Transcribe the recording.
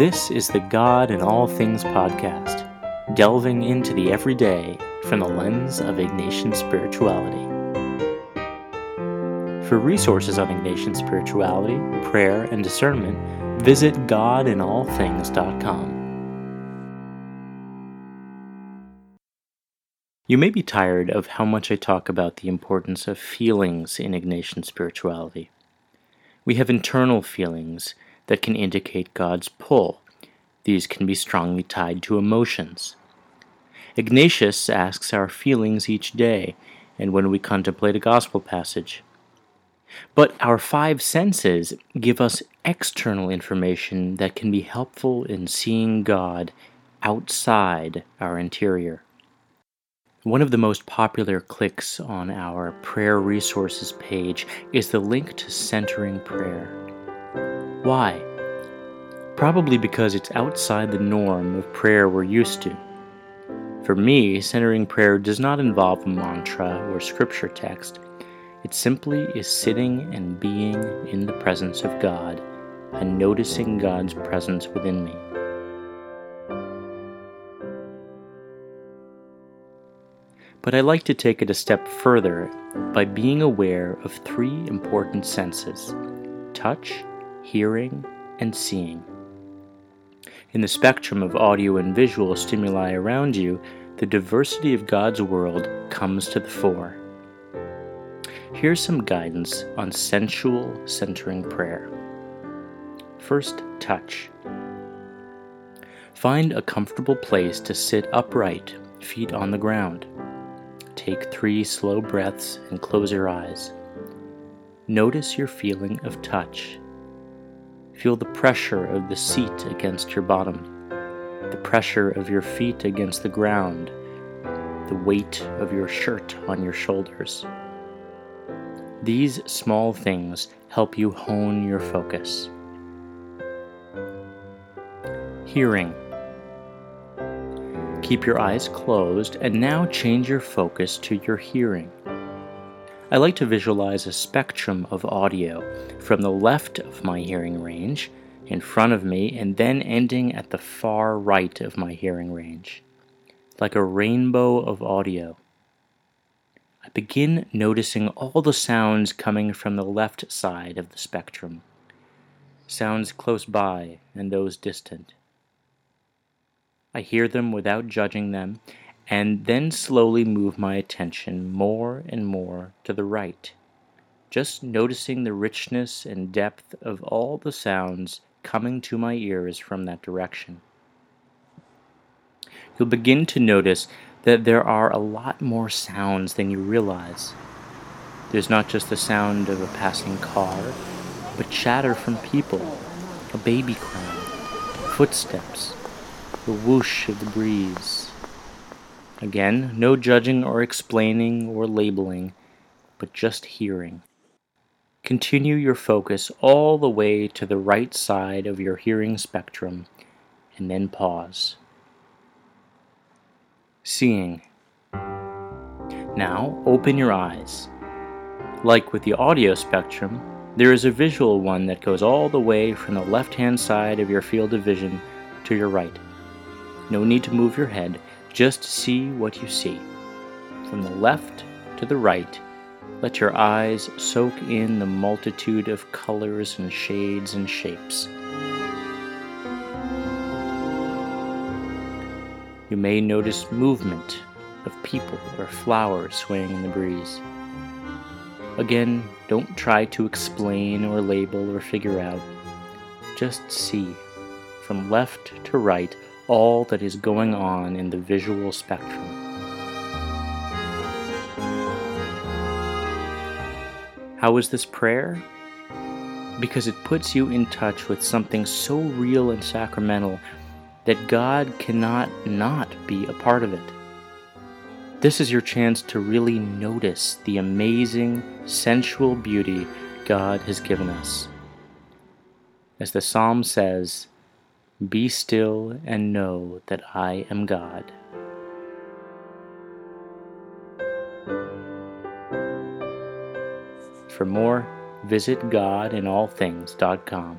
This is the God in All Things podcast, delving into the everyday from the lens of Ignatian spirituality. For resources on Ignatian spirituality, prayer, and discernment, visit GodInAllThings.com. You may be tired of how much I talk about the importance of feelings in Ignatian spirituality. We have internal feelings that can indicate God's pull. These can be strongly tied to emotions. Ignatius asks our feelings each day and when we contemplate a gospel passage. But our five senses give us external information that can be helpful in seeing God outside our interior. One of the most popular clicks on our prayer resources page is the link to Centering Prayer. Why? Probably because it's outside the norm of prayer we're used to. For me, Centering Prayer does not involve a mantra or scripture text. It simply is sitting and being in the presence of God and noticing God's presence within me. But I like to take it a step further by being aware of three important senses: touch, hearing, and seeing. In the spectrum of audio and visual stimuli around you, the diversity of God's world comes to the fore. Here's some guidance on sensual centering prayer. First, touch. Find a comfortable place to sit upright, feet on the ground. Take three slow breaths and close your eyes. Notice your feeling of touch. Feel the pressure of the seat against your bottom, the pressure of your feet against the ground, the weight of your shirt on your shoulders. These small things help you hone your focus. Hearing. Keep your eyes closed and now change your focus to your hearing. I like to visualize a spectrum of audio from the left of my hearing range, in front of me, and then ending at the far right of my hearing range, like a rainbow of audio. I begin noticing all the sounds coming from the left side of the spectrum, sounds close by and those distant. I hear them without judging them, and then slowly move my attention more and more to the right, just noticing the richness and depth of all the sounds coming to my ears from that direction. You'll begin to notice that there are a lot more sounds than you realize. There's not just the sound of a passing car, but chatter from people, a baby crying, footsteps, the whoosh of the breeze. Again, no judging or explaining or labeling, but just hearing. Continue your focus all the way to the right side of your hearing spectrum, and then pause. Seeing. Now, open your eyes. Like with the audio spectrum, there is a visual one that goes all the way from the left-hand side of your field of vision to your right. No need to move your head, just see what you see. From the left to the right, let your eyes soak in the multitude of colors and shades and shapes. You may notice movement of people or flowers swaying in the breeze. Again, don't try to explain or label or figure out. Just see, from left to right, all that is going on in the visual spectrum. How is this prayer? Because it puts you in touch with something so real and sacramental that God cannot not be a part of it. This is your chance to really notice the amazing, sensual beauty God has given us. As the psalm says, "Be still and know that I am God." For more, visit GodInAllThings.com.